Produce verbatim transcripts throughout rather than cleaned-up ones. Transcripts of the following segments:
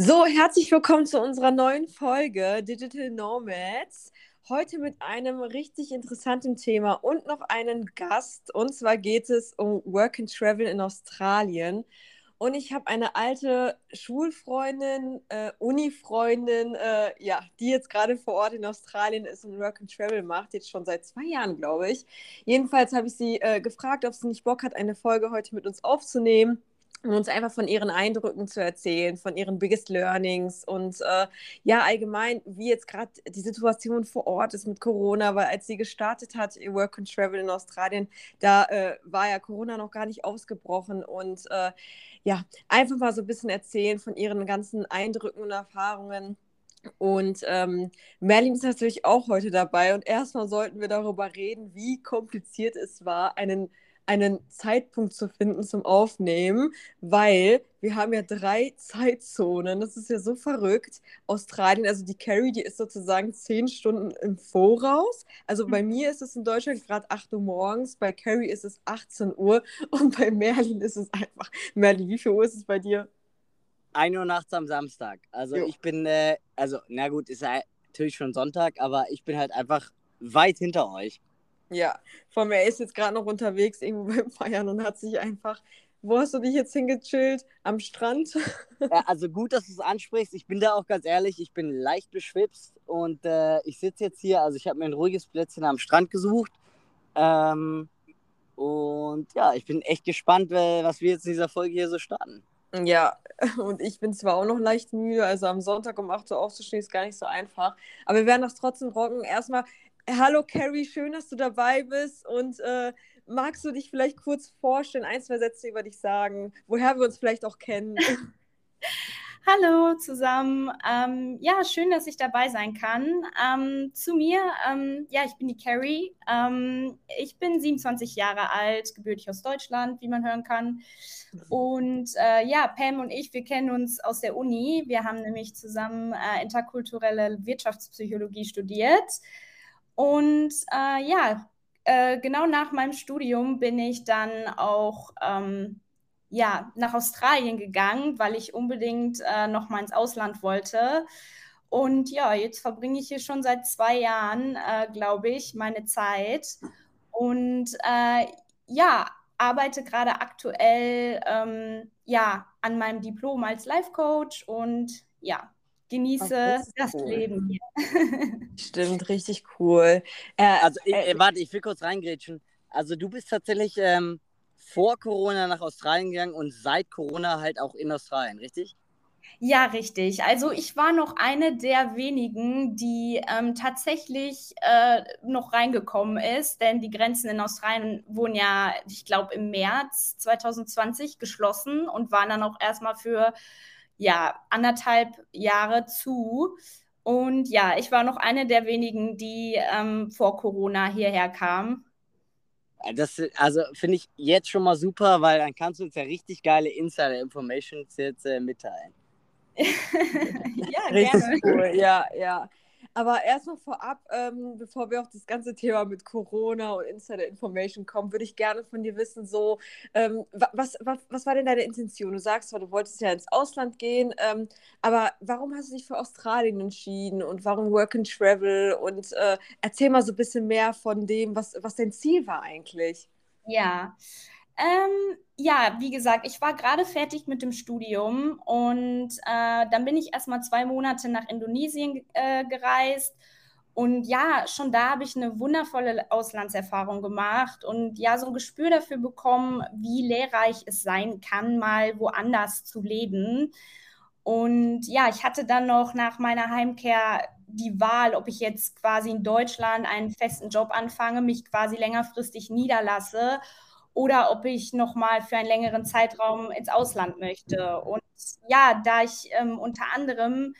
So, herzlich willkommen zu unserer neuen Folge Digital Nomads. Heute mit einem richtig interessanten Thema und noch einen Gast. Und zwar geht es um Work and Travel in Australien. Und ich habe eine alte Schulfreundin, äh, Uni-Freundin, äh, ja, die jetzt gerade vor Ort in Australien ist und Work and Travel macht, jetzt schon seit zwei Jahren, glaube ich. Jedenfalls habe ich sie äh, gefragt, ob sie nicht Bock hat, eine Folge heute mit uns aufzunehmen. Und uns einfach von ihren Eindrücken zu erzählen, von ihren biggest learnings und äh, ja, allgemein, wie jetzt gerade die Situation vor Ort ist mit Corona, weil als sie gestartet hat, ihr Work and Travel in Australien, da äh, war ja Corona noch gar nicht ausgebrochen und äh, ja, einfach mal so ein bisschen erzählen von ihren ganzen Eindrücken und Erfahrungen. Und ähm, Merlin ist natürlich auch heute dabei und erstmal sollten wir darüber reden, wie kompliziert es war, einen einen Zeitpunkt zu finden zum Aufnehmen, weil wir haben ja drei Zeitzonen. Das ist ja so verrückt. Australien, also die Carrie, die ist sozusagen zehn Stunden im Voraus. Also bei mir ist es in Deutschland gerade acht Uhr morgens, bei Carrie ist es achtzehn Uhr und bei Merlin ist es einfach... Merlin, wie viel Uhr ist es bei dir? ein Uhr nachts am Samstag. Also jo. ich bin, äh, also na gut, ist ja natürlich schon Sonntag, aber ich bin halt einfach weit hinter euch. Ja, von mir ist jetzt gerade noch unterwegs irgendwo beim Feiern und hat sich einfach, wo hast du dich jetzt hingechillt? Am Strand? Ja, also gut, dass du es ansprichst. Ich bin da auch ganz ehrlich, ich bin leicht beschwipst und äh, ich sitze jetzt hier, also ich habe mir ein ruhiges Plätzchen am Strand gesucht ähm, und ja, ich bin echt gespannt, was wir jetzt in dieser Folge hier so starten. Ja, und ich bin zwar auch noch leicht müde, also am Sonntag um acht Uhr aufzustehen ist gar nicht so einfach, aber wir werden das trotzdem rocken. Erstmal, hallo Carrie, schön, dass du dabei bist und äh, magst du dich vielleicht kurz vorstellen, ein, zwei Sätze über dich sagen, woher wir uns vielleicht auch kennen? Hallo zusammen, ähm, ja, schön, dass ich dabei sein kann. Ähm, zu mir, ähm, ja, ich bin die Carrie, ähm, ich bin siebenundzwanzig Jahre alt, gebürtig aus Deutschland, wie man hören kann. Und äh, ja, Pam und ich, wir kennen uns aus der Uni, wir haben nämlich zusammen äh, interkulturelle Wirtschaftspsychologie studiert. Und äh, ja, äh, genau nach meinem Studium bin ich dann auch ähm, ja, nach Australien gegangen, weil ich unbedingt äh, noch mal ins Ausland wollte. Und ja, jetzt verbringe ich hier schon seit zwei Jahren, äh, glaube ich, meine Zeit. Und äh, ja, arbeite gerade aktuell ähm, ja, an meinem Diplom als Life Coach und ja. Genieße Ach, das, das cool. Leben hier. Stimmt, richtig cool. Äh, also, äh, äh, warte, ich will kurz reingrätschen. Also, du bist tatsächlich ähm, vor Corona nach Australien gegangen und seit Corona halt auch in Australien, richtig? Ja, richtig. Also, ich war noch eine der wenigen, die ähm, tatsächlich äh, noch reingekommen ist, denn die Grenzen in Australien wurden ja, ich glaube, im März zwanzig zwanzig geschlossen und waren dann auch erstmal für ja, anderthalb Jahre zu. Und ja, ich war noch eine der wenigen, die ähm, vor Corona hierher kamen. Das also finde ich jetzt schon mal super, weil dann kannst du uns ja richtig geile Insider-Informations jetzt äh, mitteilen. Ja, gerne. Cool. Ja, ja. Aber erstmal vorab, ähm, bevor wir auf das ganze Thema mit Corona und Insider-Information kommen, würde ich gerne von dir wissen, so, ähm, was, was, was war denn deine Intention? Du sagst, du wolltest ja ins Ausland gehen, ähm, aber warum hast du dich für Australien entschieden und warum Work and Travel? Und äh, erzähl mal so ein bisschen mehr von dem, was, was dein Ziel war eigentlich. Ja, ähm, ja, wie gesagt, ich war gerade fertig mit dem Studium und äh, dann bin ich erstmal zwei Monate nach Indonesien äh, gereist und ja, schon da habe ich eine wundervolle Auslandserfahrung gemacht und ja, so ein Gespür dafür bekommen, wie lehrreich es sein kann, mal woanders zu leben. Und ja, ich hatte dann noch nach meiner Heimkehr die Wahl, ob ich jetzt quasi in Deutschland einen festen Job anfange, mich quasi längerfristig niederlasse oder ob ich nochmal für einen längeren Zeitraum ins Ausland möchte. Und ja, da ich ähm, unter anderem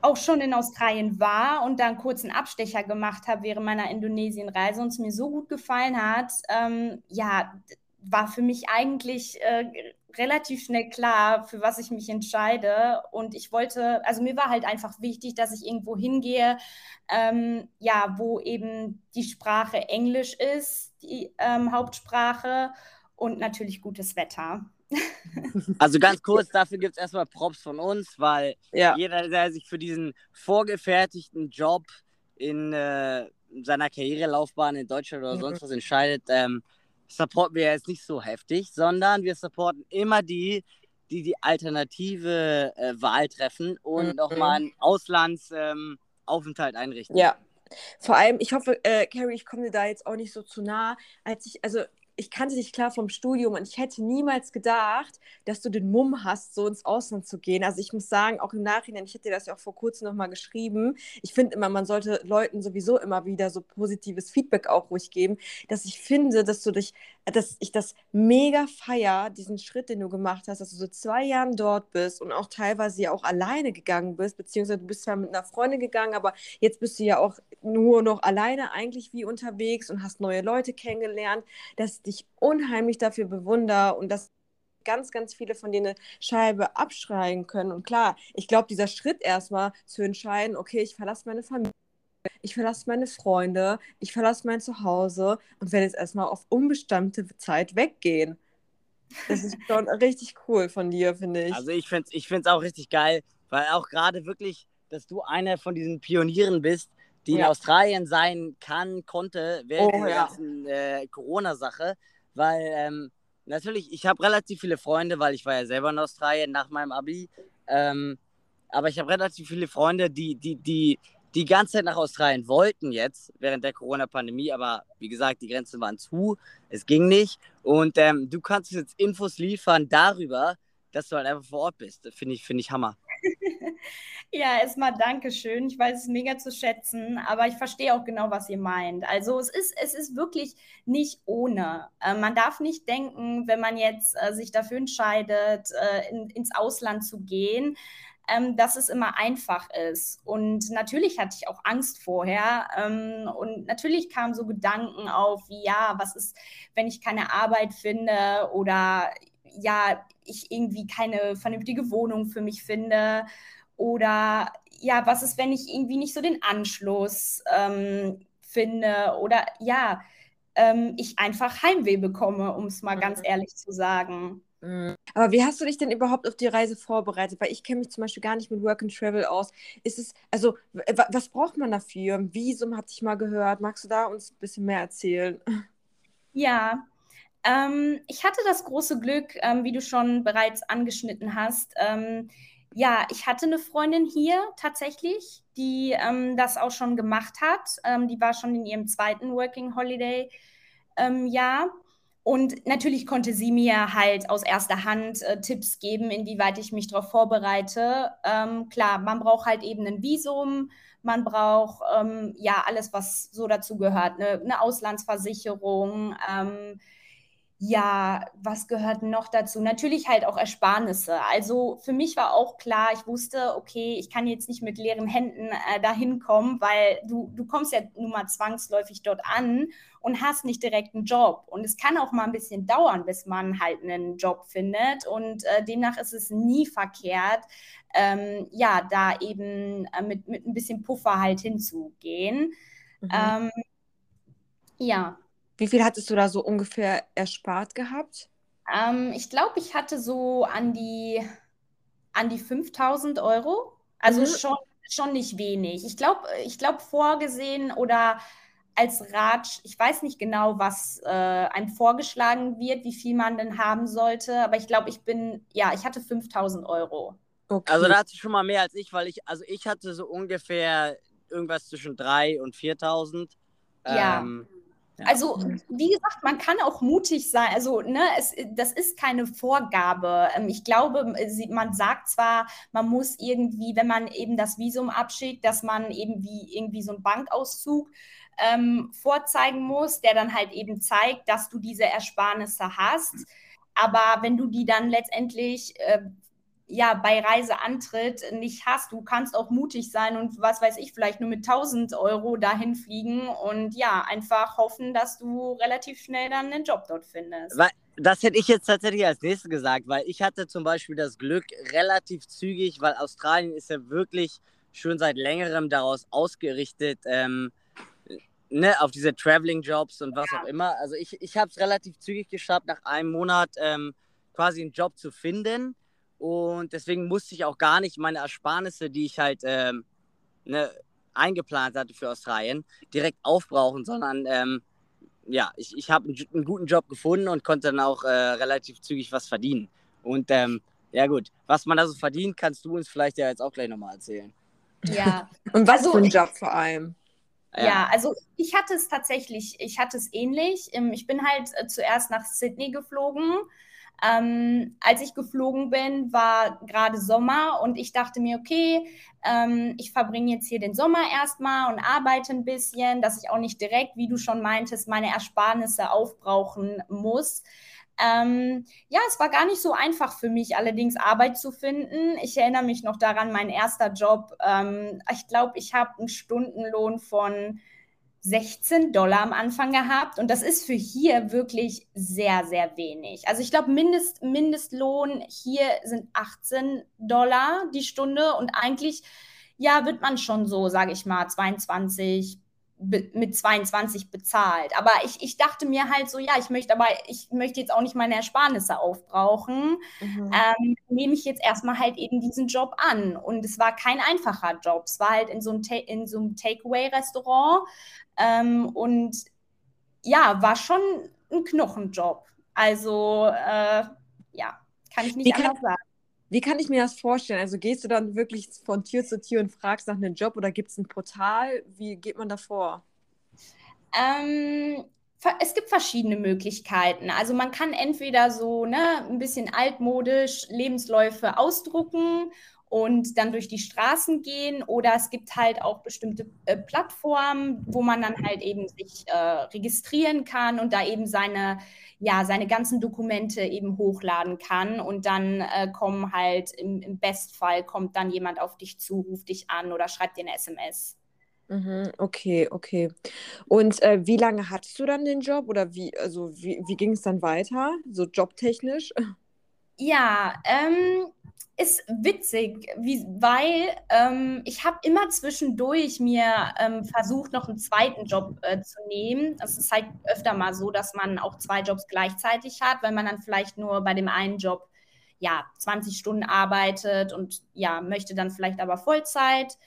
auch schon in Australien war und da einen kurzen Abstecher gemacht habe während meiner Indonesien-Reise und es mir so gut gefallen hat, ähm, ja, war für mich eigentlich äh, relativ schnell klar, für was ich mich entscheide. Und ich wollte, also mir war halt einfach wichtig, dass ich irgendwo hingehe, ähm, ja, wo eben die Sprache Englisch ist, die ähm, Hauptsprache und natürlich gutes Wetter. Also ganz kurz, dafür gibt es erstmal Props von uns, weil ja. jeder, der sich für diesen vorgefertigten Job in äh, seiner Karrierelaufbahn in Deutschland oder sonst was entscheidet, ähm, supporten wir jetzt nicht so heftig, sondern wir supporten immer die, die die alternative äh, Wahl treffen und mhm. auch mal einen Auslandsaufenthalt ähm, einrichten. Ja, vor allem, ich hoffe, äh, Carrie, ich komme dir da jetzt auch nicht so zu nah, als ich, also ich kannte dich klar vom Studium und ich hätte niemals gedacht, dass du den Mumm hast, so ins Ausland zu gehen. Also ich muss sagen, auch im Nachhinein, ich hätte dir das ja auch vor kurzem nochmal geschrieben, ich finde immer, man sollte Leuten sowieso immer wieder so positives Feedback auch ruhig geben, dass ich finde, dass du dich, dass ich das mega feier, diesen Schritt, den du gemacht hast, dass du so zwei Jahren dort bist und auch teilweise ja auch alleine gegangen bist, beziehungsweise du bist zwar mit einer Freundin gegangen, aber jetzt bist du ja auch nur noch alleine eigentlich wie unterwegs und hast neue Leute kennengelernt, dass ich unheimlich dafür bewundere und dass ganz, ganz viele von denen eine Scheibe abschreien können. Und klar, ich glaube, dieser Schritt erstmal zu entscheiden, okay, ich verlasse meine Familie, ich verlasse meine Freunde, ich verlasse mein Zuhause und werde jetzt erstmal auf unbestimmte Zeit weggehen. Das ist schon richtig cool von dir, finde ich. Also ich finde es ich find's auch richtig geil, weil auch gerade wirklich, dass du einer von diesen Pionieren bist, die ja. in Australien sein kann, konnte, während oh, der ja. ganzen äh, Corona-Sache, weil ähm, natürlich, ich habe relativ viele Freunde, weil ich war ja selber in Australien nach meinem Abi, ähm, aber ich habe relativ viele Freunde, die die, die die ganze Zeit nach Australien wollten jetzt, während der Corona-Pandemie, aber wie gesagt, die Grenzen waren zu, es ging nicht und ähm, du kannst jetzt Infos liefern darüber, dass du halt einfach vor Ort bist, finde ich, finde ich Hammer. Ja, erstmal Dankeschön. Ich weiß es mega zu schätzen, aber ich verstehe auch genau, was ihr meint. Also es ist, es ist wirklich nicht ohne. Äh, man darf nicht denken, wenn man jetzt äh, sich dafür entscheidet, äh, in, ins Ausland zu gehen, ähm, dass es immer einfach ist. Und natürlich hatte ich auch Angst vorher. Ähm, und natürlich kamen so Gedanken auf, wie ja, was ist, wenn ich keine Arbeit finde oder ja, ich irgendwie keine vernünftige Wohnung für mich finde oder ja, was ist, wenn ich irgendwie nicht so den Anschluss ähm, finde oder ja, ähm, ich einfach Heimweh bekomme, um es mal mhm. ganz ehrlich zu sagen. Aber wie hast du dich denn überhaupt auf die Reise vorbereitet? Weil ich kenne mich zum Beispiel gar nicht mit Work and Travel aus. Ist es, also, w- was braucht man dafür? Ein Visum hatte ich mal gehört. Magst du da uns ein bisschen mehr erzählen? Ja, Ähm, ich hatte das große Glück, ähm, wie du schon bereits angeschnitten hast. Ähm, ja, ich hatte eine Freundin hier tatsächlich, die ähm, das auch schon gemacht hat. Ähm, die war schon in ihrem zweiten Working Holiday ähm, Jahr. Und natürlich konnte sie mir halt aus erster Hand äh, Tipps geben, inwieweit ich mich darauf vorbereite. Ähm, klar, man braucht halt eben ein Visum, man braucht ähm, ja alles, was so dazu gehört, ne? Eine Auslandsversicherung, ähm, ja, was gehört noch dazu? Natürlich halt auch Ersparnisse. Also für mich war auch klar, ich wusste, okay, ich kann jetzt nicht mit leeren Händen äh, dahin kommen, weil du, du kommst ja nun mal zwangsläufig dort an und hast nicht direkt einen Job. Und es kann auch mal ein bisschen dauern, bis man halt einen Job findet. Und äh, demnach ist es nie verkehrt, ähm, ja, da eben äh, mit, mit ein bisschen Puffer halt hinzugehen. Mhm. Ähm, ja. Wie viel hattest du da so ungefähr erspart gehabt? Ähm, ich glaube, ich hatte so an die, an die fünftausend Euro. Also mhm. schon, schon nicht wenig. Ich glaube, ich glaub, vorgesehen oder als Rat, ich weiß nicht genau, was äh, einem vorgeschlagen wird, wie viel man denn haben sollte. Aber ich glaube, ich bin, ja, ich hatte fünftausend Euro. Okay. Also da hatte ich schon mal mehr als ich, weil ich, also ich hatte so ungefähr irgendwas zwischen dreitausend und viertausend. Ja. Ähm, Ja. Also, wie gesagt, man kann auch mutig sein. Also, ne, es, das ist keine Vorgabe. Ich glaube, man sagt zwar, man muss irgendwie, wenn man eben das Visum abschickt, dass man eben wie irgendwie so einen Bankauszug ähm, vorzeigen muss, der dann halt eben zeigt, dass du diese Ersparnisse hast. Aber wenn du die dann letztendlich äh, ja, bei Reiseantritt nicht hast, du kannst auch mutig sein und was weiß ich, vielleicht nur mit tausend Euro dahin fliegen und ja, einfach hoffen, dass du relativ schnell dann einen Job dort findest. Weil, das hätte ich jetzt tatsächlich als nächstes gesagt, weil ich hatte zum Beispiel das Glück relativ zügig, weil Australien ist ja wirklich schon seit längerem daraus ausgerichtet, ähm, ne, auf diese Traveling-Jobs und was ja. auch immer. Also ich, ich habe es relativ zügig geschafft, nach einem Monat ähm, quasi einen Job zu finden. Und deswegen musste ich auch gar nicht meine Ersparnisse, die ich halt ähm, ne, eingeplant hatte für Australien, direkt aufbrauchen, sondern ähm, ja, ich, ich habe einen, einen guten Job gefunden und konnte dann auch äh, relativ zügig was verdienen. Und ähm, ja gut, was man da so verdient, kannst du uns vielleicht ja jetzt auch gleich nochmal erzählen. Ja. Und was also, für ein Job vor allem? Ja. ja, also ich hatte es tatsächlich, ich hatte es ähnlich. Ich bin halt zuerst nach Sydney geflogen. Ähm, als ich geflogen bin, war gerade Sommer und ich dachte mir, okay, ähm, ich verbringe jetzt hier den Sommer erstmal und arbeite ein bisschen, dass ich auch nicht direkt, wie du schon meintest, meine Ersparnisse aufbrauchen muss. Ähm, ja, es war gar nicht so einfach für mich, allerdings Arbeit zu finden. Ich erinnere mich noch daran, mein erster Job, ähm, ich glaube, ich habe einen Stundenlohn von sechzehn Dollar am Anfang gehabt und das ist für hier wirklich sehr, sehr wenig. Also ich glaube, Mindest, Mindestlohn hier sind achtzehn Dollar die Stunde und eigentlich, ja, wird man schon so, sage ich mal, zweiundzwanzig mit zweiundzwanzig bezahlt. Aber ich, ich dachte mir halt so, ja, ich möchte aber, ich möchte jetzt auch nicht meine Ersparnisse aufbrauchen. Mhm. Ähm, nehme ich jetzt erstmal halt eben diesen Job an. Und es war kein einfacher Job. Es war halt in so einem, Ta- in so einem Takeaway-Restaurant. Ähm, und ja, war schon ein Knochenjob. Also, äh, ja, kann ich nicht anders sagen. Wie kann ich mir das vorstellen? Also gehst du dann wirklich von Tür zu Tür und fragst nach einem Job oder gibt es ein Portal? Wie geht man da vor? Ähm, es gibt verschiedene Möglichkeiten. Also man kann entweder so ne, ein bisschen altmodisch Lebensläufe ausdrucken und dann durch die Straßen gehen oder es gibt halt auch bestimmte äh, Plattformen, wo man dann halt eben sich äh, registrieren kann und da eben seine ja, seine ganzen Dokumente eben hochladen kann und dann äh, kommen halt, im, im Bestfall kommt dann jemand auf dich zu, ruft dich an oder schreibt dir eine S M S. Mhm, okay, okay. Und äh, wie lange hattest du dann den Job oder wie, also wie, wie ging es dann weiter, so jobtechnisch? Ja, ähm, ist witzig, wie, weil ähm, ich habe immer zwischendurch mir ähm, versucht, noch einen zweiten Job äh, zu nehmen. Es ist halt öfter mal so, dass man auch zwei Jobs gleichzeitig hat, weil man dann vielleicht nur bei dem einen Job ja, zwanzig Stunden arbeitet und ja, möchte dann vielleicht aber Vollzeit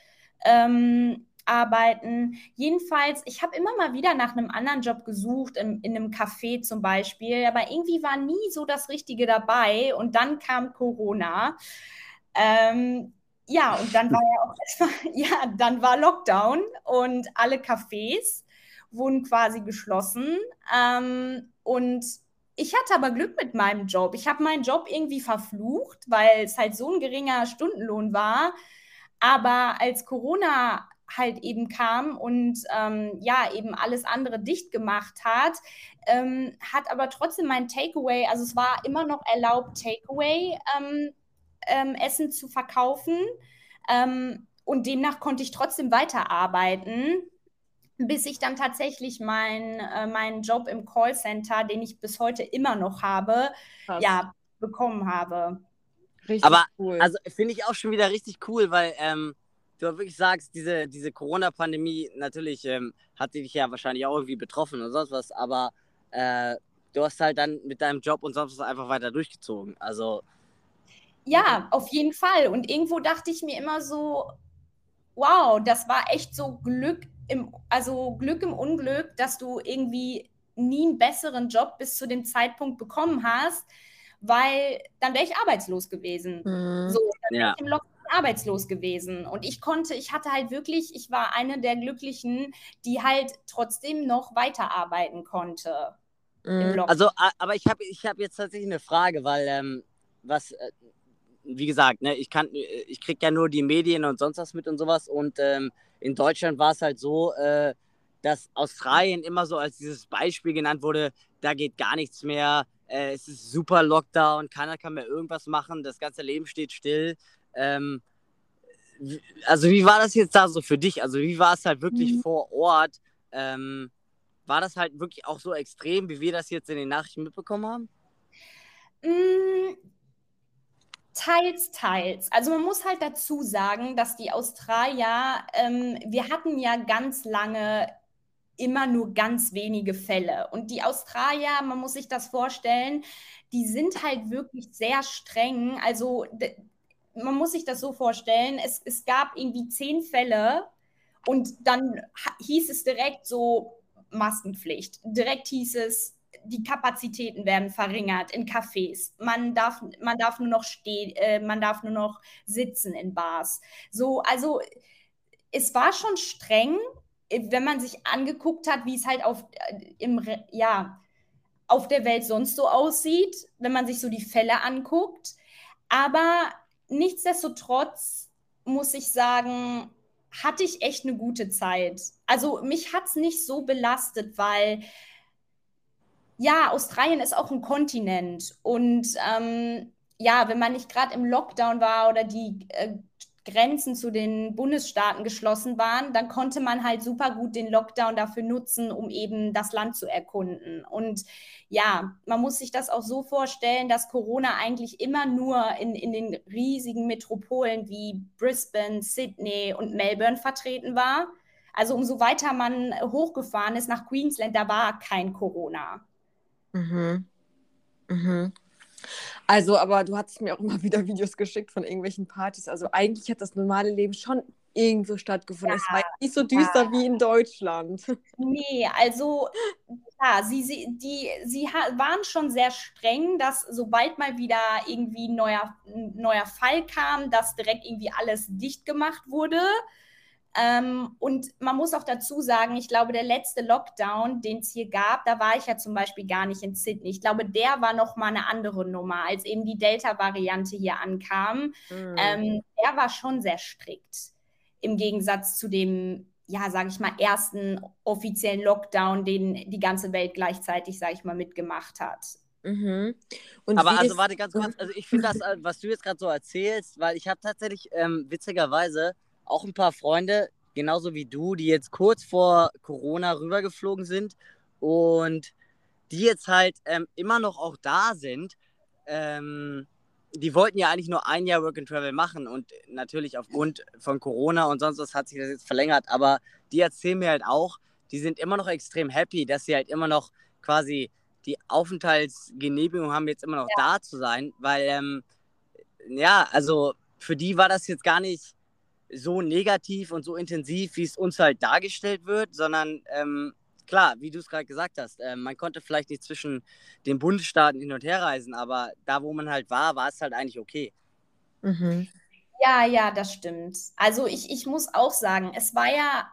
ähm, arbeiten. Jedenfalls, ich habe immer mal wieder nach einem anderen Job gesucht, in, in einem Café zum Beispiel, aber irgendwie war nie so das Richtige dabei und dann kam Corona. Ähm, ja, und dann war ja auch erstmal, ja, dann war Lockdown und alle Cafés wurden quasi geschlossen ähm, und ich hatte aber Glück mit meinem Job. Ich habe meinen Job irgendwie verflucht, weil es halt so ein geringer Stundenlohn war, aber als Corona halt eben kam und ähm, ja, eben alles andere dicht gemacht hat, ähm, hat aber trotzdem mein Takeaway, also es war immer noch erlaubt, Takeaway ähm, ähm, Essen zu verkaufen ähm, und demnach konnte ich trotzdem weiterarbeiten, bis ich dann tatsächlich mein, äh, meinen Job im Callcenter, den ich bis heute immer noch habe, Krass. ja, bekommen habe. Richtig aber, cool. Also finde ich auch schon wieder richtig cool, weil ähm du wirklich sagst, diese, diese Corona-Pandemie, natürlich ähm, hat die dich ja wahrscheinlich auch irgendwie betroffen oder sonst was, aber äh, du hast halt dann mit deinem Job und sonst was einfach weiter durchgezogen. Also ja, auf jeden Fall. Und irgendwo dachte ich mir immer so, wow, das war echt so Glück im, also Glück im Unglück, dass du irgendwie nie einen besseren Job bis zu dem Zeitpunkt bekommen hast, weil dann wäre ich arbeitslos gewesen. Mhm. So, dann ja. im Lockdown arbeitslos gewesen und ich konnte, ich hatte halt wirklich, ich war eine der Glücklichen, die halt trotzdem noch weiterarbeiten konnte. Mhm. Also, aber ich habe ich hab jetzt tatsächlich eine Frage, weil ähm, was, äh, wie gesagt, ne, ich kann, ich kriege ja nur die Medien und sonst was mit und sowas und ähm, in Deutschland war es halt so, äh, dass Australien immer so als dieses Beispiel genannt wurde, da geht gar nichts mehr, äh, es ist super Lockdown, keiner kann mehr irgendwas machen, das ganze Leben steht still. Ähm, also wie war das jetzt da so für dich? Also wie war es halt wirklich mhm. vor Ort? Ähm, war das halt wirklich auch so extrem, wie wir das jetzt in den Nachrichten mitbekommen haben? Mm, teils, teils. Also man muss halt dazu sagen, dass die Australier, ähm, wir hatten ja ganz lange immer nur ganz wenige Fälle. Und die Australier, man muss sich das vorstellen, die sind halt wirklich sehr streng. Also d- man muss sich das so vorstellen, es, es gab irgendwie zehn Fälle und dann hieß es direkt so Maskenpflicht. Direkt hieß es, die Kapazitäten werden verringert in Cafés. Man darf, man darf nur noch stehen, äh, man darf nur noch sitzen in Bars. So, also es war schon streng, wenn man sich angeguckt hat, wie es halt auf, äh, im, ja, auf der Welt sonst so aussieht, wenn man sich so die Fälle anguckt. Aber nichtsdestotrotz muss ich sagen, hatte ich echt eine gute Zeit. Also mich hat es nicht so belastet, weil ja, Australien ist auch ein Kontinent und ähm, ja, wenn man nicht gerade im Lockdown war oder die äh, Grenzen zu den Bundesstaaten geschlossen waren, dann konnte man halt super gut den Lockdown dafür nutzen, um eben das Land zu erkunden. Und ja, man muss sich das auch so vorstellen, dass Corona eigentlich immer nur in, in den riesigen Metropolen wie Brisbane, Sydney und Melbourne vertreten war. Also umso weiter man hochgefahren ist nach Queensland, da war kein Corona. Mhm. Mhm. Also, aber du hattest mir auch immer wieder Videos geschickt von irgendwelchen Partys. Also eigentlich hat das normale Leben schon irgendwo stattgefunden. Ja, es war nicht so düster ja. wie in Deutschland. Nee, also ja, sie, sie, die, sie waren schon sehr streng, dass sobald mal wieder irgendwie ein neuer, ein neuer Fall kam, dass direkt irgendwie alles dicht gemacht wurde. Ähm, und man muss auch dazu sagen, ich glaube, der letzte Lockdown, den es hier gab, da war ich ja zum Beispiel gar nicht in Sydney. Ich glaube, der war nochmal eine andere Nummer, als eben die Delta-Variante hier ankam. Mhm. Ähm, der war schon sehr strikt, im Gegensatz zu dem, ja, sage ich mal, ersten offiziellen Lockdown, den die ganze Welt gleichzeitig, sage ich mal, mitgemacht hat. Mhm. Und aber also warte ganz kurz, also ich finde das, was du jetzt gerade so erzählst, weil ich habe tatsächlich ähm, witzigerweise auch ein paar Freunde, genauso wie du, die jetzt kurz vor Corona rübergeflogen sind und die jetzt halt ähm, immer noch auch da sind. Ähm, die wollten ja eigentlich nur ein Jahr Work and Travel machen und natürlich aufgrund von Corona und sonst was hat sich das jetzt verlängert, aber die erzählen mir halt auch, die sind immer noch extrem happy, dass sie halt immer noch quasi die Aufenthaltsgenehmigung haben, jetzt immer noch ja. da zu sein, weil ähm, ja, also für die war das jetzt gar nicht so negativ und so intensiv, wie es uns halt dargestellt wird, sondern ähm, klar, wie du es gerade gesagt hast, äh, man konnte vielleicht nicht zwischen den Bundesstaaten hin und her reisen, aber da, wo man halt war, war es halt eigentlich okay. Mhm. Ja, ja, das stimmt. Also ich, ich muss auch sagen, es war ja,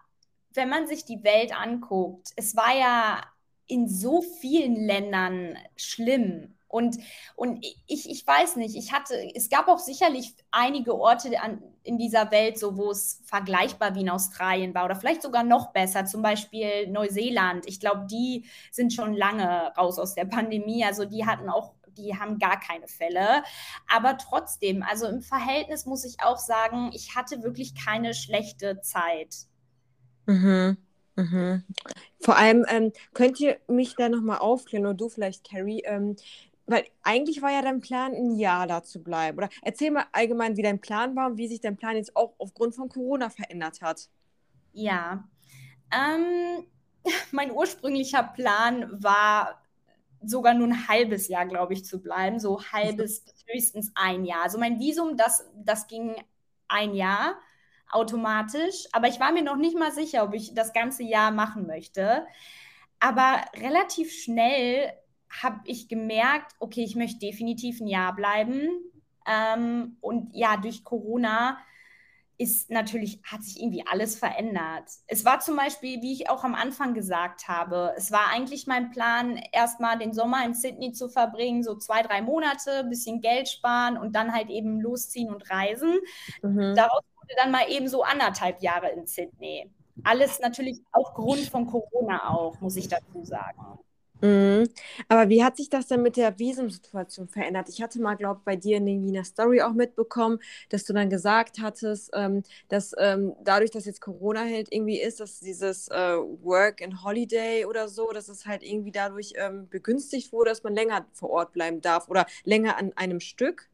wenn man sich die Welt anguckt, es war ja in so vielen Ländern schlimm. Und, und ich, ich weiß nicht, ich hatte, es gab auch sicherlich einige Orte an, in dieser Welt, so, wo es vergleichbar wie in Australien war oder vielleicht sogar noch besser, zum Beispiel Neuseeland. Ich glaube, die sind schon lange raus aus der Pandemie, also die hatten auch, die haben gar keine Fälle. Aber trotzdem, also im Verhältnis muss ich auch sagen, ich hatte wirklich keine schlechte Zeit. Mhm. Mhm. Vor allem, ähm, könnt ihr mich da nochmal aufklären, oder du vielleicht, Carrie, ähm, weil eigentlich war ja dein Plan, ein Jahr da zu bleiben. Oder erzähl mal allgemein, wie dein Plan war und wie sich dein Plan jetzt auch aufgrund von Corona verändert hat. Ja, ähm, mein ursprünglicher Plan war sogar nur ein halbes Jahr, glaube ich, zu bleiben. So halbes, höchstens ein Jahr. Also mein Visum, das, das ging ein Jahr automatisch. Aber ich war mir noch nicht mal sicher, ob ich das ganze Jahr machen möchte. Aber relativ schnell habe ich gemerkt, okay, ich möchte definitiv ein Jahr bleiben. Ähm, und ja, durch Corona ist natürlich, hat sich irgendwie alles verändert. Es war zum Beispiel, wie ich auch am Anfang gesagt habe, es war eigentlich mein Plan, erstmal den Sommer in Sydney zu verbringen, so zwei, drei Monate, bisschen Geld sparen und dann halt eben losziehen und reisen. Mhm. Daraus wurde dann mal eben so anderthalb Jahre in Sydney. Alles natürlich aufgrund von Corona auch, muss ich dazu sagen. Mhm. Aber wie hat sich das denn mit der Visumsituation verändert? Ich hatte mal, glaube ich, bei dir in der Story auch mitbekommen, dass du dann gesagt hattest, ähm, dass ähm, dadurch, dass jetzt Corona halt irgendwie ist, dass dieses äh, Work and Holiday oder so, dass es halt irgendwie dadurch ähm, begünstigt wurde, dass man länger vor Ort bleiben darf oder länger an einem Stück?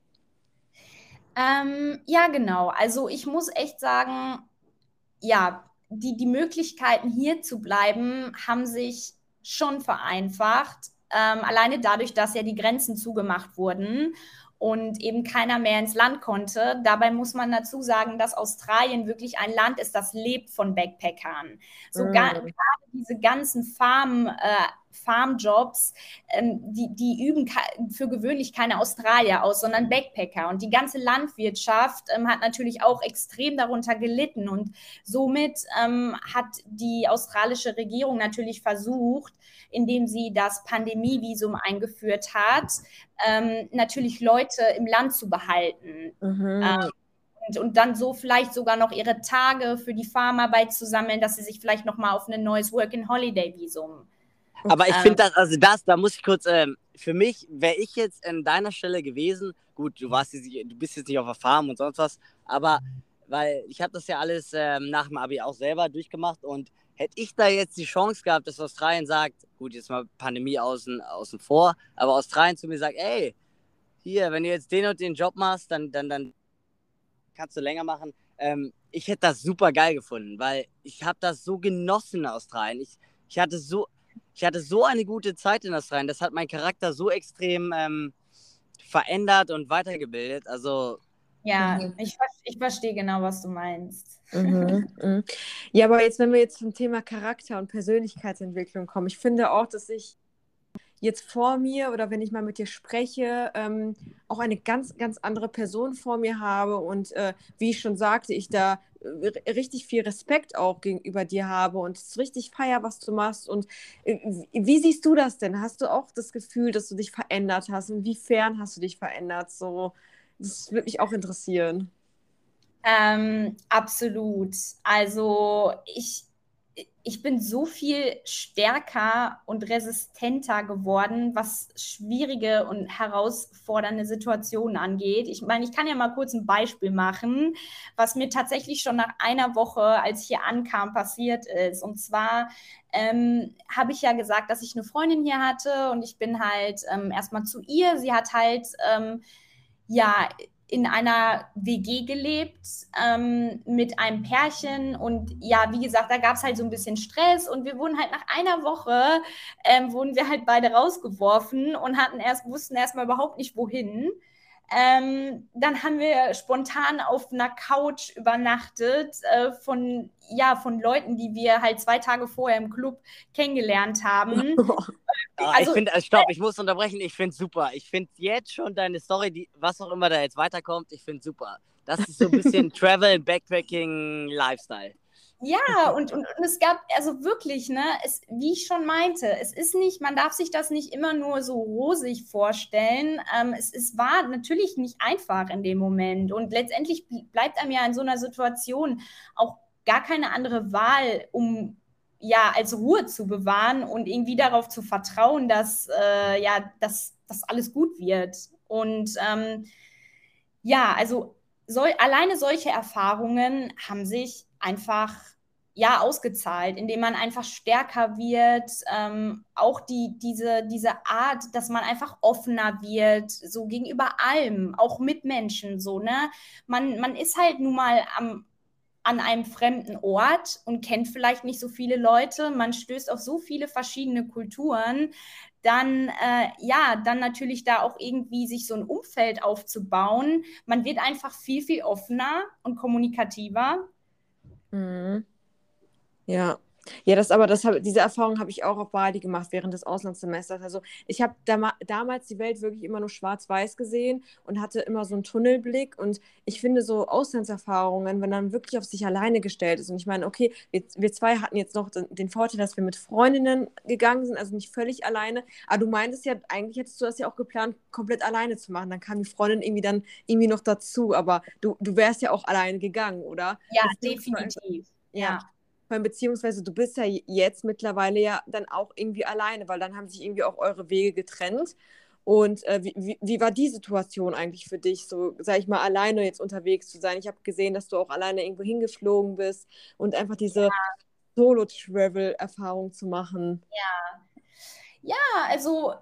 Ähm, ja, genau. Also ich muss echt sagen, ja, die, die Möglichkeiten hier zu bleiben haben sich schon vereinfacht. ähm, alleine dadurch, dass ja die Grenzen zugemacht wurden und eben keiner mehr ins Land konnte. Dabei muss man dazu sagen, dass Australien wirklich ein Land ist, das lebt von Backpackern. So gar, mm. gerade diese ganzen Farm, äh, Farmjobs, ähm, die, die üben für gewöhnlich keine Australier aus, sondern Backpacker. Und die ganze Landwirtschaft ähm, hat natürlich auch extrem darunter gelitten. Und somit ähm, hat die australische Regierung natürlich versucht, indem sie das Pandemievisum eingeführt hat, ähm, natürlich Leute im Land zu behalten. Mhm. Ähm, und, und dann so vielleicht sogar noch ihre Tage für die Farmarbeit zu sammeln, dass sie sich vielleicht nochmal auf ein neues Work and Holiday Visum. Aber ich finde das, also das, da muss ich kurz, ähm, für mich wäre ich jetzt an deiner Stelle gewesen, gut, du warst jetzt, du bist jetzt nicht auf der Farm und sonst was, aber weil ich habe das ja alles ähm, nach dem Abi auch selber durchgemacht und hätte ich da jetzt die Chance gehabt, dass Australien sagt, gut, jetzt mal Pandemie außen, außen vor, aber Australien zu mir sagt, ey, hier, wenn du jetzt den und den Job machst, dann, dann, dann kannst du länger machen. Ähm, ich hätte das super geil gefunden, weil ich habe das so genossen in Australien. Ich, ich hatte so... Ich hatte so eine gute Zeit in Australien. Das hat meinen Charakter so extrem ähm, verändert und weitergebildet. Also ja, mhm. ich, ich verstehe genau, was du meinst. Mhm, mhm. Ja, aber jetzt, wenn wir jetzt zum Thema Charakter und Persönlichkeitsentwicklung kommen, ich finde auch, dass ich jetzt vor mir oder wenn ich mal mit dir spreche, ähm, auch eine ganz, ganz andere Person vor mir habe und äh, wie ich schon sagte, ich da äh, richtig viel Respekt auch gegenüber dir habe und es richtig feier, was du machst und äh, wie siehst du das denn? Hast du auch das Gefühl, dass du dich verändert hast? Inwiefern hast du dich verändert? So, das würde mich auch interessieren. Ähm, absolut. Also ich Ich bin so viel stärker und resistenter geworden, was schwierige und herausfordernde Situationen angeht. Ich meine, ich kann ja mal kurz ein Beispiel machen, was mir tatsächlich schon nach einer Woche, als ich hier ankam, passiert ist. Und zwar ähm, habe ich ja gesagt, dass ich eine Freundin hier hatte und ich bin halt ähm, erstmal zu ihr. Sie hat halt, ähm, ja... in einer W G gelebt ähm, mit einem Pärchen und ja, wie gesagt, da gab es halt so ein bisschen Stress und wir wurden halt nach einer Woche, ähm, wurden wir halt beide rausgeworfen und hatten erst, wussten erstmal überhaupt nicht, wohin. Ähm, dann haben wir spontan auf einer Couch übernachtet äh, von, ja, von Leuten, die wir halt zwei Tage vorher im Club kennengelernt haben. Ja, also, ich finde, stopp, ich muss unterbrechen, ich finde es super. Ich finde jetzt schon deine Story, die, was auch immer da jetzt weiterkommt, ich finde es super. Das ist so ein bisschen Travel, Backpacking, Lifestyle. Ja, und, und, und es gab, also wirklich, ne, es, wie ich schon meinte, es ist nicht, man darf sich das nicht immer nur so rosig vorstellen. Ähm, es, es war natürlich nicht einfach in dem Moment. Und letztendlich bleibt einem ja in so einer Situation auch gar keine andere Wahl, um ja als Ruhe zu bewahren und irgendwie darauf zu vertrauen, dass äh, ja, dass das alles gut wird. Und ähm, ja, also so, alleine solche Erfahrungen haben sich einfach ja ausgezahlt, indem man einfach stärker wird, ähm, auch die, diese, diese Art, dass man einfach offener wird, so gegenüber allem, auch Mitmenschen, so, ne? Man, man ist halt nun mal am an einem fremden Ort und kennt vielleicht nicht so viele Leute, man stößt auf so viele verschiedene Kulturen, dann, äh, ja, dann natürlich da auch irgendwie sich so ein Umfeld aufzubauen. Man wird einfach viel, viel offener und kommunikativer. Mhm. Ja. Ja, das aber, das hab, diese Erfahrung habe ich auch auf Bali gemacht während des Auslandssemesters. Also ich habe dam- damals die Welt wirklich immer nur schwarz-weiß gesehen und hatte immer so einen Tunnelblick. Und ich finde so Auslandserfahrungen, wenn man wirklich auf sich alleine gestellt ist. Und ich meine, okay, wir, wir zwei hatten jetzt noch den, den Vorteil, dass wir mit Freundinnen gegangen sind, also nicht völlig alleine. Aber du meintest ja, eigentlich hättest du das ja auch geplant, komplett alleine zu machen. Dann kam die Freundin irgendwie dann irgendwie noch dazu. Aber du, du wärst ja auch alleine gegangen, oder? Ja, definitiv. Ja. ja. Beziehungsweise du bist ja jetzt mittlerweile ja dann auch irgendwie alleine, weil dann haben sich irgendwie auch eure Wege getrennt. Und äh, wie, wie, wie war die Situation eigentlich für dich, so, sag ich mal, alleine jetzt unterwegs zu sein? Ich habe gesehen, dass du auch alleine irgendwo hingeflogen bist und einfach diese ja. Solo-Travel-Erfahrung zu machen. Ja, ja, also...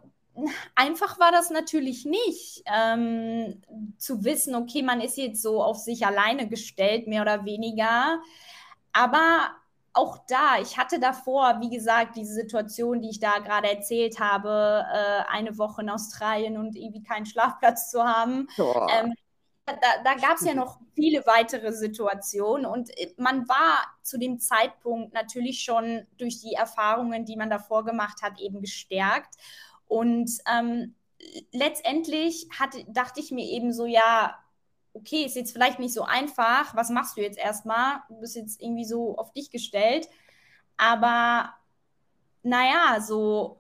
Einfach war das natürlich nicht, ähm, zu wissen, okay, man ist jetzt so auf sich alleine gestellt, mehr oder weniger. Aber auch da, ich hatte davor, wie gesagt, diese Situation, die ich da gerade erzählt habe, äh, eine Woche in Australien und irgendwie keinen Schlafplatz zu haben. Oh. Ähm, da da gab es ja noch viele weitere Situationen und man war zu dem Zeitpunkt natürlich schon durch die Erfahrungen, die man davor gemacht hat, eben gestärkt. Und ähm, letztendlich hatte, dachte ich mir eben so, ja, okay, ist jetzt vielleicht nicht so einfach, was machst du jetzt erstmal? Du bist jetzt irgendwie so auf dich gestellt, aber naja, so,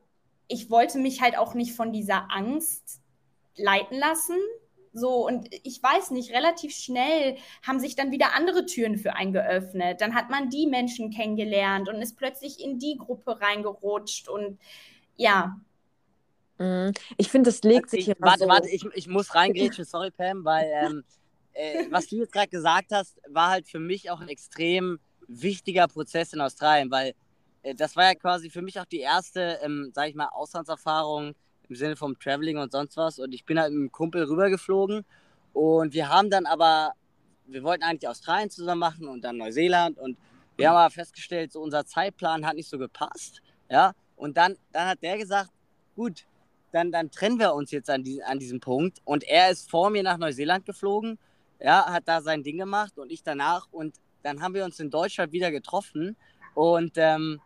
ich wollte mich halt auch nicht von dieser Angst leiten lassen, so, und ich weiß nicht, relativ schnell haben sich dann wieder andere Türen für einen geöffnet, dann hat man die Menschen kennengelernt und ist plötzlich in die Gruppe reingerutscht und ja. Ich finde, das legt sich hier. Warte, so. warte, ich, ich muss reingrätschen, sorry Pam, weil ähm, äh, was du jetzt gerade gesagt hast, war halt für mich auch ein extrem wichtiger Prozess in Australien, weil äh, das war ja quasi für mich auch die erste, ähm, sag ich mal, Auslandserfahrung im Sinne vom Traveling und sonst was, und ich bin halt mit einem Kumpel rübergeflogen und wir haben dann aber, wir wollten eigentlich Australien zusammen machen und dann Neuseeland und wir haben aber festgestellt, so unser Zeitplan hat nicht so gepasst, ja, und dann, dann hat der gesagt, gut, Dann, dann trennen wir uns jetzt an, die, an diesem Punkt. Und er ist vor mir nach Neuseeland geflogen, ja, hat da sein Ding gemacht und ich danach. Und dann haben wir uns in Deutschland wieder getroffen. Und ähm,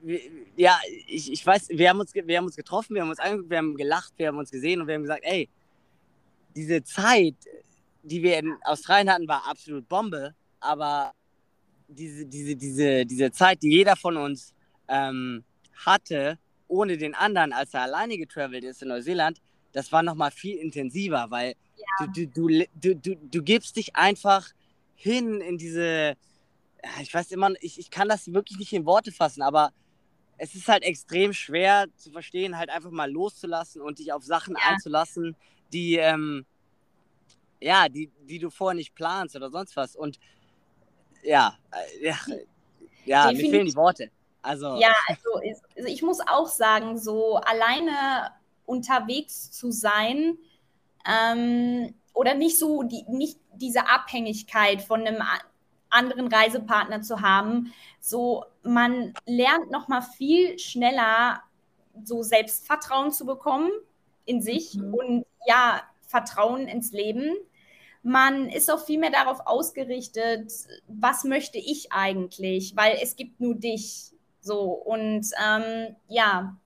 wir, ja, ich, ich weiß, wir haben, uns, wir haben uns getroffen, wir haben uns angeguckt, wir haben gelacht, wir haben uns gesehen und wir haben gesagt, ey, diese Zeit, die wir in Australien hatten, war absolut Bombe. Aber diese, diese, diese, diese Zeit, die jeder von uns ähm, hatte, ohne den anderen, als er alleine getravelt ist in Neuseeland, das war nochmal viel intensiver, weil ja. du, du, du, du, du gibst dich einfach hin in diese, ich weiß immer, ich, ich kann das wirklich nicht in Worte fassen, aber es ist halt extrem schwer zu verstehen, halt einfach mal loszulassen und dich auf Sachen ja. einzulassen, die, ähm, ja, die, die du vorher nicht planst oder sonst was. Und ja, ja, ja mir fehlen die Worte. Also. Ja, also ich muss auch sagen, so alleine unterwegs zu sein ähm, oder nicht so die, nicht diese Abhängigkeit von einem anderen Reisepartner zu haben, so man lernt nochmal viel schneller so Selbstvertrauen zu bekommen in sich mhm. und ja, Vertrauen ins Leben. Man ist auch viel mehr darauf ausgerichtet, was möchte ich eigentlich, weil es gibt nur dich. So, und ähm, ja.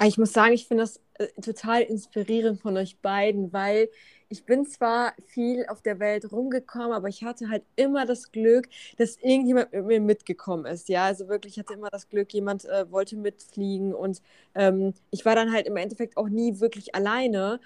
Ich muss sagen, ich finde das äh, total inspirierend von euch beiden, weil ich bin zwar viel auf der Welt rumgekommen, aber ich hatte halt immer das Glück, dass irgendjemand mit mir mitgekommen ist. Ja, also wirklich, ich hatte immer das Glück, jemand äh, wollte mitfliegen und ähm, ich war dann halt im Endeffekt auch nie wirklich alleine.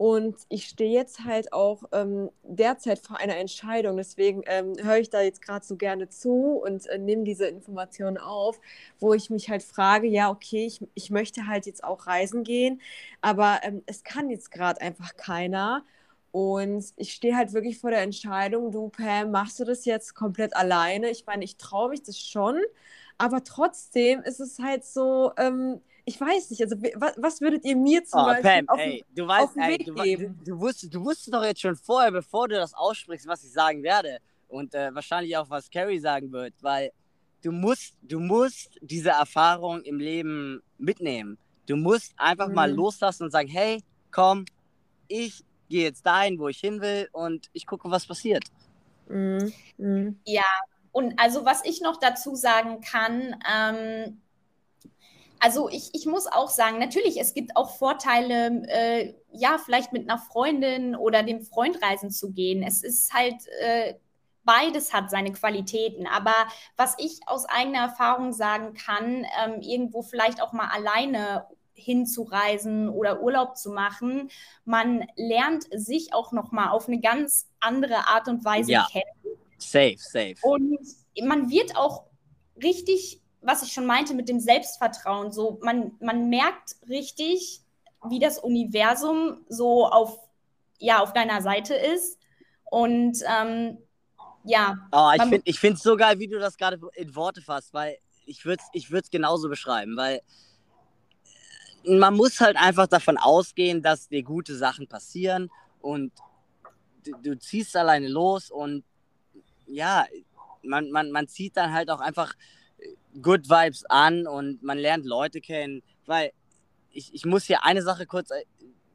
Und ich stehe jetzt halt auch ähm, derzeit vor einer Entscheidung, deswegen ähm, höre ich da jetzt gerade so gerne zu und äh, nehme diese Informationen auf, wo ich mich halt frage, ja okay, ich, ich möchte halt jetzt auch reisen gehen, aber ähm, es kann jetzt gerade einfach keiner. Und ich stehe halt wirklich vor der Entscheidung, du Pam, machst du das jetzt komplett alleine? Ich meine, ich traue mich das schon, aber trotzdem ist es halt so... Ähm, Ich weiß nicht, also was, was würdet ihr mir zum oh, Beispiel Pam, auf, ey, du weißt, auf den Weg ey, du, geben? Du, du, wusstest, du wusstest doch jetzt schon vorher, bevor du das aussprichst, was ich sagen werde und äh, wahrscheinlich auch, was Carrie sagen wird, weil du musst, du musst diese Erfahrung im Leben mitnehmen. Du musst einfach mhm. mal loslassen und sagen, hey, komm, ich gehe jetzt dahin, wo ich hin will und ich gucke, was passiert. Mhm. Mhm. Ja, und also was ich noch dazu sagen kann, ähm, Also ich, ich muss auch sagen, natürlich, es gibt auch Vorteile, äh, ja, vielleicht mit einer Freundin oder dem Freund reisen zu gehen. Es ist halt, äh, beides hat seine Qualitäten. Aber was ich aus eigener Erfahrung sagen kann, ähm, irgendwo vielleicht auch mal alleine hinzureisen oder Urlaub zu machen, man lernt sich auch nochmal auf eine ganz andere Art und Weise ja. kennen. Safe, safe. Und man wird auch richtig... was ich schon meinte mit dem Selbstvertrauen, so man, man merkt richtig, wie das Universum so auf, ja, auf deiner Seite ist und ähm, ja. Oh, ich finde ich find's so geil, wie du das gerade in Worte fasst, weil ich würde es ich würd's genauso beschreiben, weil man muss halt einfach davon ausgehen, dass dir gute Sachen passieren und du, du ziehst alleine los und ja, man, man, man zieht dann halt auch einfach Good Vibes an und man lernt Leute kennen, weil ich, ich muss hier eine Sache kurz,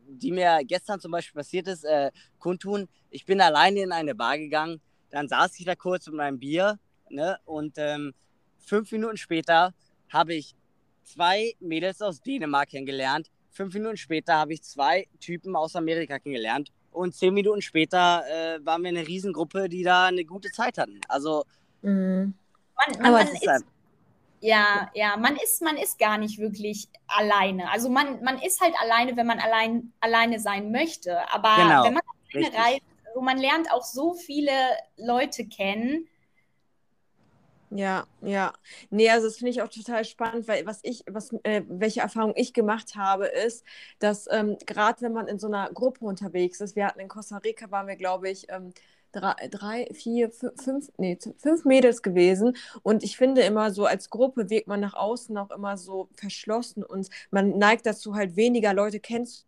die mir gestern zum Beispiel passiert ist, äh, kundtun. Ich bin alleine in eine Bar gegangen, dann saß ich da kurz mit meinem Bier, ne, und ähm, fünf Minuten später habe ich zwei Mädels aus Dänemark kennengelernt, fünf Minuten später habe ich zwei Typen aus Amerika kennengelernt und zehn Minuten später äh, waren wir eine Riesengruppe, die da eine gute Zeit hatten. Also, mhm. man, man, man ist, ist ja, ja, man ist, man ist gar nicht wirklich alleine. Also man, man ist halt alleine, wenn man allein, alleine sein möchte. Aber genau, wenn man alleine richtig. reist, also man lernt auch so viele Leute kennen. Ja, ja. Nee, also das finde ich auch total spannend, weil was ich, was, äh, welche Erfahrung ich gemacht habe, ist, dass ähm, gerade wenn man in so einer Gruppe unterwegs ist, wir hatten in Costa Rica, waren wir, glaube ich, ähm, drei, drei, vier, fünf, nee, fünf Mädels gewesen. Und ich finde immer so, als Gruppe wirkt man nach außen auch immer so verschlossen und man neigt dazu, halt weniger Leute kennenzulernen,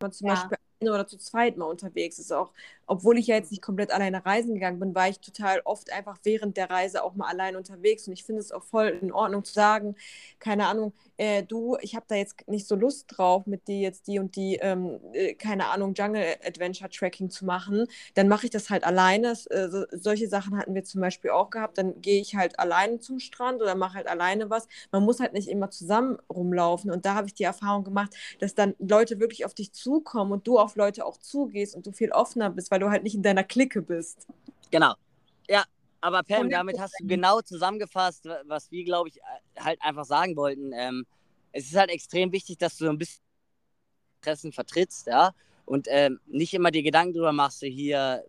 wenn man zum ja. Beispiel oder zu zweit mal unterwegs ist. Auch obwohl ich ja jetzt nicht komplett alleine reisen gegangen bin, war ich total oft einfach während der Reise auch mal allein unterwegs und ich finde es auch voll in Ordnung zu sagen, keine Ahnung, äh, du, ich habe da jetzt nicht so Lust drauf, mit dir jetzt die und die, ähm, äh, keine Ahnung, Jungle Adventure Trekking zu machen, dann mache ich das halt alleine. Das, äh, so, solche Sachen hatten wir zum Beispiel auch gehabt, dann gehe ich halt alleine zum Strand oder mache halt alleine was. Man muss halt nicht immer zusammen rumlaufen und da habe ich die Erfahrung gemacht, dass dann Leute wirklich auf dich zukommen und du auf Leute auch zugehst und du viel offener bist, weil du halt nicht in deiner Clique bist. Genau. Ja, aber Pam, damit hast du genau zusammengefasst, was wir, glaube ich, halt einfach sagen wollten. Ähm, es ist halt extrem wichtig, dass du so ein bisschen Interessen vertrittst, ja, und ähm, nicht immer dir Gedanken drüber machst, hier,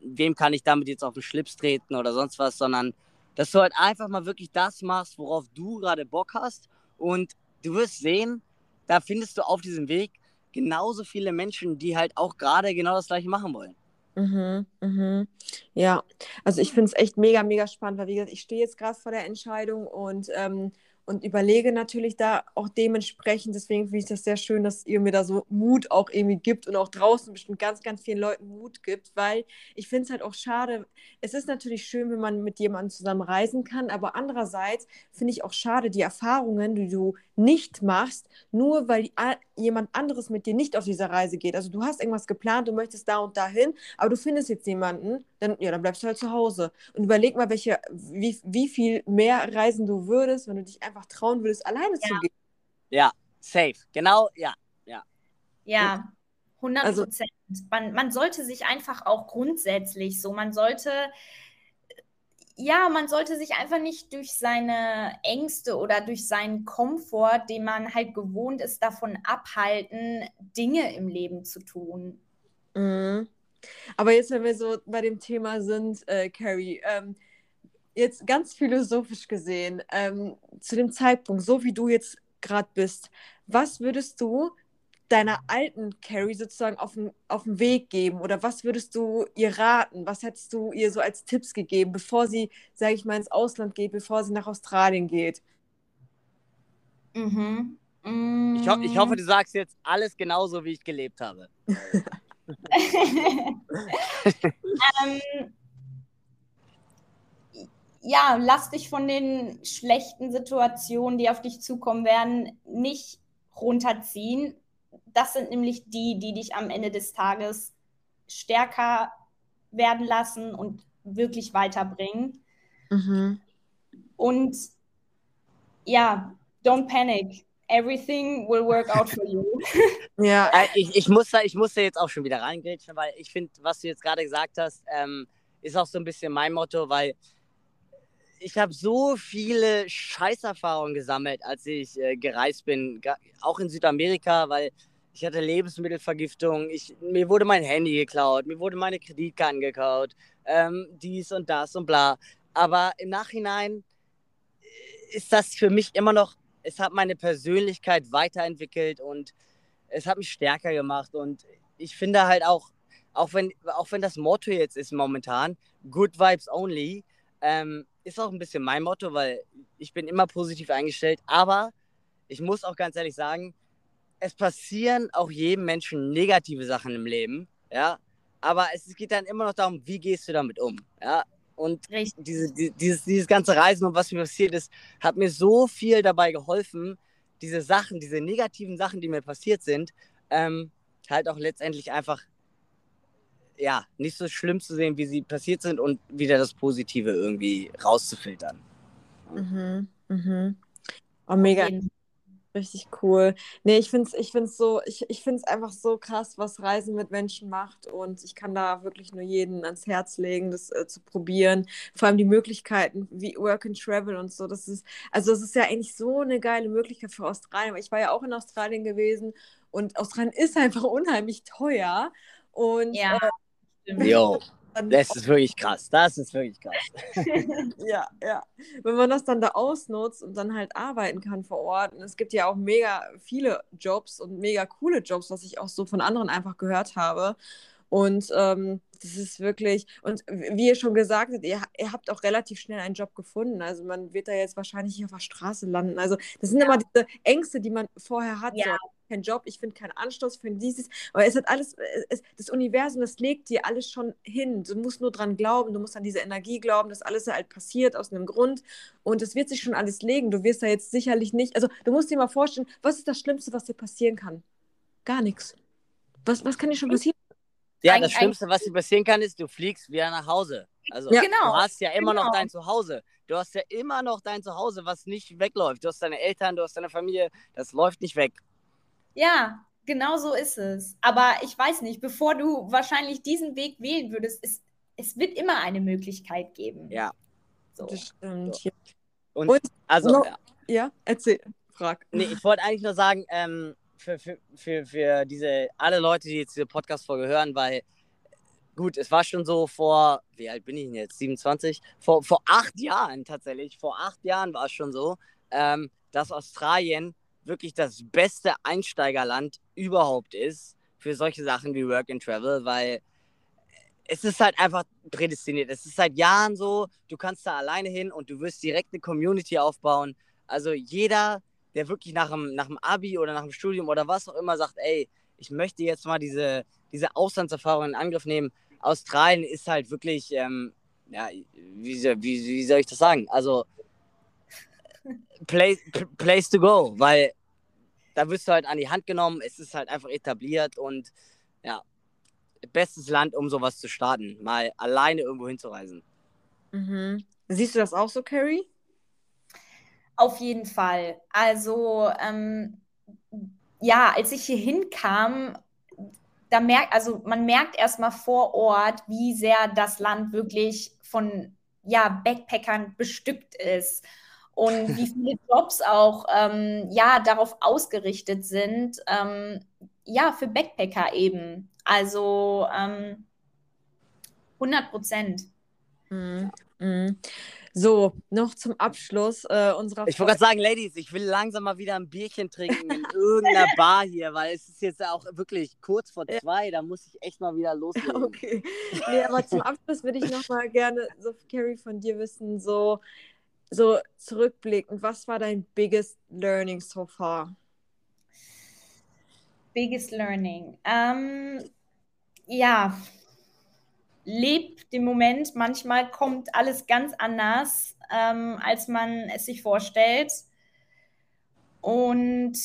wem kann ich damit jetzt auf den Schlips treten oder sonst was, sondern dass du halt einfach mal wirklich das machst, worauf du gerade Bock hast und du wirst sehen, da findest du auf diesem Weg genauso viele Menschen, die halt auch gerade genau das Gleiche machen wollen. Mhm, mhm. Ja, also ich finde es echt mega, mega spannend, weil wie gesagt, ich stehe jetzt gerade vor der Entscheidung und, ähm, und überlege natürlich da auch dementsprechend, deswegen finde ich das sehr schön, dass ihr mir da so Mut auch irgendwie gibt und auch draußen bestimmt ganz, ganz vielen Leuten Mut gibt, weil ich finde es halt auch schade, es ist natürlich schön, wenn man mit jemandem zusammen reisen kann, aber andererseits finde ich auch schade, die Erfahrungen, die du nicht machst, nur weil die, a, jemand anderes mit dir nicht auf dieser Reise geht. Also du hast irgendwas geplant, du möchtest da und dahin, aber du findest jetzt jemanden, dann, ja, dann bleibst du halt zu Hause. Und überleg mal, welche, wie, wie viel mehr reisen du würdest, wenn du dich einfach trauen würdest, alleine ja. zu gehen. Ja, safe. Genau, ja. Ja, ja, hundert Prozent. Also, man, man sollte sich einfach auch grundsätzlich so, man sollte... Ja, man sollte sich einfach nicht durch seine Ängste oder durch seinen Komfort, den man halt gewohnt ist, davon abhalten, Dinge im Leben zu tun. Mhm. Aber jetzt, wenn wir so bei dem Thema sind, äh, Carrie, ähm, jetzt ganz philosophisch gesehen, ähm, zu dem Zeitpunkt, so wie du jetzt gerade bist, was würdest du deiner alten Carrie sozusagen auf den, auf den Weg geben? Oder was würdest du ihr raten? Was hättest du ihr so als Tipps gegeben, bevor sie, sage ich mal, ins Ausland geht, bevor sie nach Australien geht? Mhm. Mm. Ich, ho- ich hoffe, du sagst jetzt alles genauso, wie ich gelebt habe. ähm, ja, lass dich von den schlechten Situationen, die auf dich zukommen werden, nicht runterziehen. Das sind nämlich die, die dich am Ende des Tages stärker werden lassen und wirklich weiterbringen. Mhm. Und ja, don't panic. Everything will work out for you. Ja, ich, ich, muss da, ich muss da jetzt auch schon wieder reingrätschen, weil ich finde, was du jetzt gerade gesagt hast, ähm, ist auch so ein bisschen mein Motto, weil ich habe so viele Scheißerfahrungen gesammelt, als ich äh, gereist bin, Ga- auch in Südamerika, weil ich hatte Lebensmittelvergiftung, ich, mir wurde mein Handy geklaut, mir wurde meine Kreditkarte geklaut, ähm, dies und das und bla. Aber im Nachhinein ist das für mich immer noch, es hat meine Persönlichkeit weiterentwickelt und es hat mich stärker gemacht. Und ich finde halt auch, auch wenn, auch wenn das Motto jetzt ist momentan, Good Vibes Only, ähm, ist auch ein bisschen mein Motto, weil ich bin immer positiv eingestellt, aber ich muss auch ganz ehrlich sagen, es passieren auch jedem Menschen negative Sachen im Leben, ja, aber es geht dann immer noch darum, wie gehst du damit um, ja, Und diese, die, dieses, dieses ganze Reisen und was mir passiert ist, hat mir so viel dabei geholfen, diese Sachen, diese negativen Sachen, die mir passiert sind, ähm, halt auch letztendlich einfach ja, nicht so schlimm zu sehen, wie sie passiert sind und wieder das Positive irgendwie rauszufiltern. Mhm, mhm. Oh, mega. Okay. Richtig cool. Nee, ich finde es ich find's so, ich, ich find's einfach so krass, was Reisen mit Menschen macht, und ich kann da wirklich nur jeden ans Herz legen, das äh, zu probieren. Vor allem die Möglichkeiten wie Work and Travel und so. Das ist, also das ist ja eigentlich so eine geile Möglichkeit für Australien, weil ich war ja auch in Australien gewesen und Australien ist einfach unheimlich teuer. Und ja. Äh, jo. Das ist wirklich krass, das ist wirklich krass. Ja, ja. Wenn man das dann da ausnutzt und dann halt arbeiten kann vor Ort, und es gibt ja auch mega viele Jobs und mega coole Jobs, was ich auch so von anderen einfach gehört habe. Und ähm, das ist wirklich, und wie ihr schon gesagt habt, ihr, ihr habt auch relativ schnell einen Job gefunden. Also man wird da jetzt wahrscheinlich nicht auf der Straße landen. Also das sind ja immer diese Ängste, die man vorher hat. Ja. So, kein Job, ich finde keinen Anschluss, ich finde dieses. Aber es hat alles, es, das Universum, das legt dir alles schon hin. Du musst nur dran glauben, du musst an diese Energie glauben, dass alles halt passiert aus einem Grund. Und es wird sich schon alles legen. Du wirst da jetzt sicherlich nicht, also du musst dir mal vorstellen, was ist das Schlimmste, was dir passieren kann? Gar nichts. Was, was kann dir schon passieren? Ja, das Schlimmste, was dir passieren kann, ist, du fliegst wieder nach Hause. Also ja, genau, du hast ja immer genau. noch dein Zuhause. Du hast ja immer noch dein Zuhause, was nicht wegläuft. Du hast deine Eltern, du hast deine Familie, das läuft nicht weg. Ja, genau so ist es. Aber ich weiß nicht, bevor du wahrscheinlich diesen Weg wählen würdest, es, es wird immer eine Möglichkeit geben. Ja, so. Das stimmt. So. Und, Und also, noch, ja. ja, erzähl, frag. Nee, ich wollte eigentlich nur sagen, ähm, Für, für, für diese alle Leute, die jetzt diese Podcast-Folge hören, weil gut, es war schon so vor, wie alt bin ich denn jetzt, siebenundzwanzig? Vor, vor acht Jahren tatsächlich, vor acht Jahren war es schon so, ähm, dass Australien wirklich das beste Einsteigerland überhaupt ist für solche Sachen wie Work and Travel, weil es ist halt einfach prädestiniert. Es ist seit Jahren so, du kannst da alleine hin und du wirst direkt eine Community aufbauen. Also jeder, der wirklich nach dem, nach dem Abi oder nach dem Studium oder was auch immer sagt, ey, ich möchte jetzt mal diese, diese Auslandserfahrung in Angriff nehmen. Australien ist halt wirklich, ähm, ja, wie, wie, wie soll ich das sagen? Also, place, place to go, weil da wirst du halt an die Hand genommen, es ist halt einfach etabliert und ja, bestes Land, um sowas zu starten, mal alleine irgendwo hinzureisen. Mhm. Siehst du das auch so, Carrie? Auf jeden Fall. Also ähm, ja, als ich hier hinkam, da merkt, also man merkt erstmal vor Ort, wie sehr das Land wirklich von ja, Backpackern bestückt ist und wie viele Jobs auch ähm, ja, darauf ausgerichtet sind, ähm, ja, für Backpacker eben. Also ähm, hundert Prozent. Mhm. Mhm. So, noch zum Abschluss äh, unserer Folge. Ich wollte gerade sagen, Ladies, ich will langsam mal wieder ein Bierchen trinken in irgendeiner Bar hier, weil es ist jetzt auch wirklich kurz vor zwei, da muss ich echt mal wieder loslegen. Okay, nee, aber zum Abschluss würde ich nochmal gerne, so Carrie, von dir wissen, so, so zurückblickend, was war dein biggest learning so far? Biggest learning? Ähm, ja, lebt den Moment, manchmal kommt alles ganz anders, ähm, als man es sich vorstellt. Und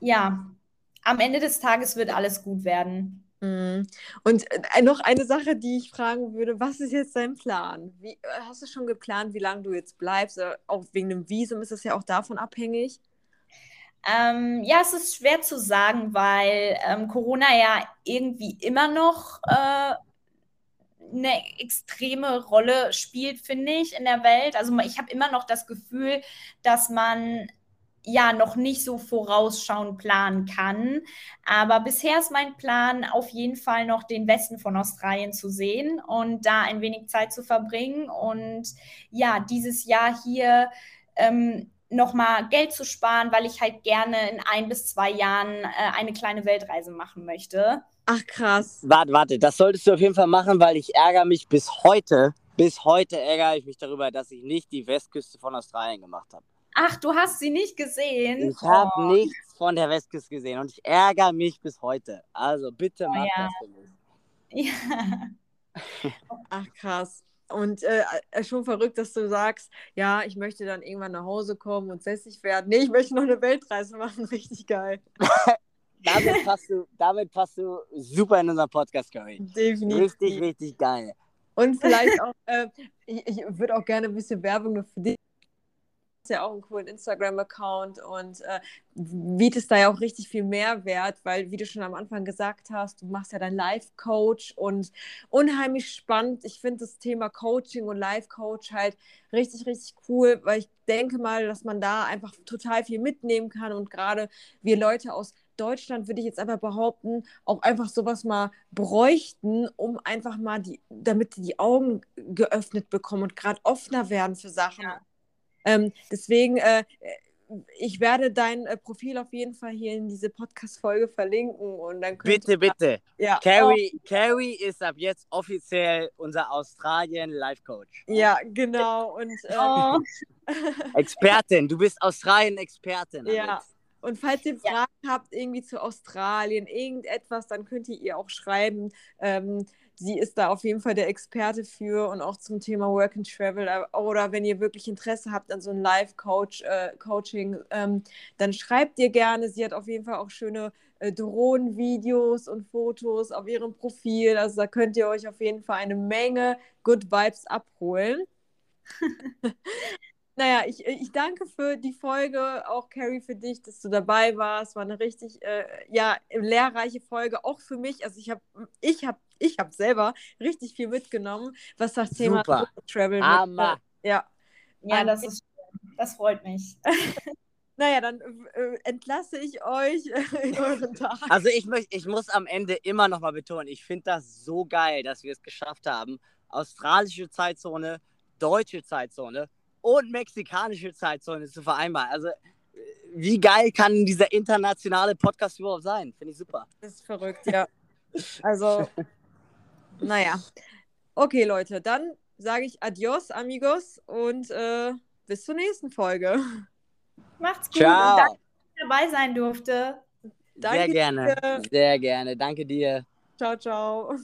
ja, am Ende des Tages wird alles gut werden. Mhm. Und äh, noch eine Sache, die ich fragen würde, was ist jetzt dein Plan? Wie, hast du schon geplant, wie lange du jetzt bleibst? Auch wegen dem Visum ist das ja auch davon abhängig. Ähm, ja, es ist schwer zu sagen, weil ähm, Corona ja irgendwie immer noch äh, eine extreme Rolle spielt, finde ich, in der Welt. Also ich habe immer noch das Gefühl, dass man ja noch nicht so vorausschauend planen kann. Aber bisher ist mein Plan, auf jeden Fall noch den Westen von Australien zu sehen und da ein wenig Zeit zu verbringen. Und ja, dieses Jahr hier ähm, nochmal Geld zu sparen, weil ich halt gerne in ein bis zwei Jahren äh, eine kleine Weltreise machen möchte. Ach krass. Warte, warte, das solltest du auf jeden Fall machen, weil ich ärgere mich bis heute, bis heute ärgere ich mich darüber, dass ich nicht die Westküste von Australien gemacht habe. Ach, du hast sie nicht gesehen? Ich oh. habe nichts von der Westküste gesehen und ich ärgere mich bis heute. Also bitte mach oh, ja. das für mich. Ja. Ach krass. Und äh, schon verrückt, dass du sagst, ja, ich möchte dann irgendwann nach Hause kommen und lässig werden. Nee, ich möchte noch eine Weltreise machen. Richtig geil. damit, passt du, damit passt du super in unseren Podcast, Carrie. Definitiv. Richtig, richtig geil. Und vielleicht auch, äh, ich, ich würde auch gerne ein bisschen Werbung für dich. Du hast ja auch einen coolen Instagram-Account und äh, bietest da ja auch richtig viel Mehrwert, weil, wie du schon am Anfang gesagt hast, du machst ja dein Life Coach und unheimlich spannend. Ich finde das Thema Coaching und Life Coach halt richtig, richtig cool, weil ich denke mal, dass man da einfach total viel mitnehmen kann und gerade wir Leute aus Deutschland, würde ich jetzt aber behaupten, auch einfach sowas mal bräuchten, um einfach mal, die, damit die Augen geöffnet bekommen und gerade offener werden für Sachen. Ja. Ähm, deswegen, äh, ich werde dein äh, Profil auf jeden Fall hier in diese Podcast-Folge verlinken. Und dann bitte, bitte. Ja. Carrie, oh. Carrie ist ab jetzt offiziell unser Australien-Life-Coach. Ja, genau. Und, äh, oh. Expertin, du bist Australien-Expertin. Ja. Und falls ihr Fragen ja. habt, irgendwie zu Australien, irgendetwas, dann könnt ihr ihr auch schreiben. Ähm, sie ist da auf jeden Fall der Experte für und auch zum Thema Work and Travel. Oder wenn ihr wirklich Interesse habt an so einem Live-Coaching, äh, ähm, dann schreibt ihr gerne. Sie hat auf jeden Fall auch schöne äh, Drohnenvideos und Fotos auf ihrem Profil. Also da könnt ihr euch auf jeden Fall eine Menge Good Vibes abholen. Naja, ich, ich danke für die Folge, auch Carrie für dich, dass du dabei warst. War eine richtig äh, ja, lehrreiche Folge, auch für mich. Also ich habe ich hab, ich hab selber richtig viel mitgenommen, was das Thema Travel mitgenommen. Ja, ja das, ist, das freut mich. Naja, dann äh, entlasse ich euch äh, in euren Tag. Also ich, möcht, ich muss am Ende immer nochmal betonen, ich finde das so geil, dass wir es geschafft haben. Australische Zeitzone, deutsche Zeitzone und mexikanische Zeitzone zu vereinbaren. Also wie geil kann dieser internationale Podcast überhaupt sein? Finde ich super. Das ist verrückt, ja. Also, naja. Okay, Leute, dann sage ich adios, amigos, und äh, bis zur nächsten Folge. Macht's gut. Ciao. Und danke, dass ich dabei sein durfte. Danke sehr gerne, dir. sehr gerne. Danke dir. Ciao, ciao.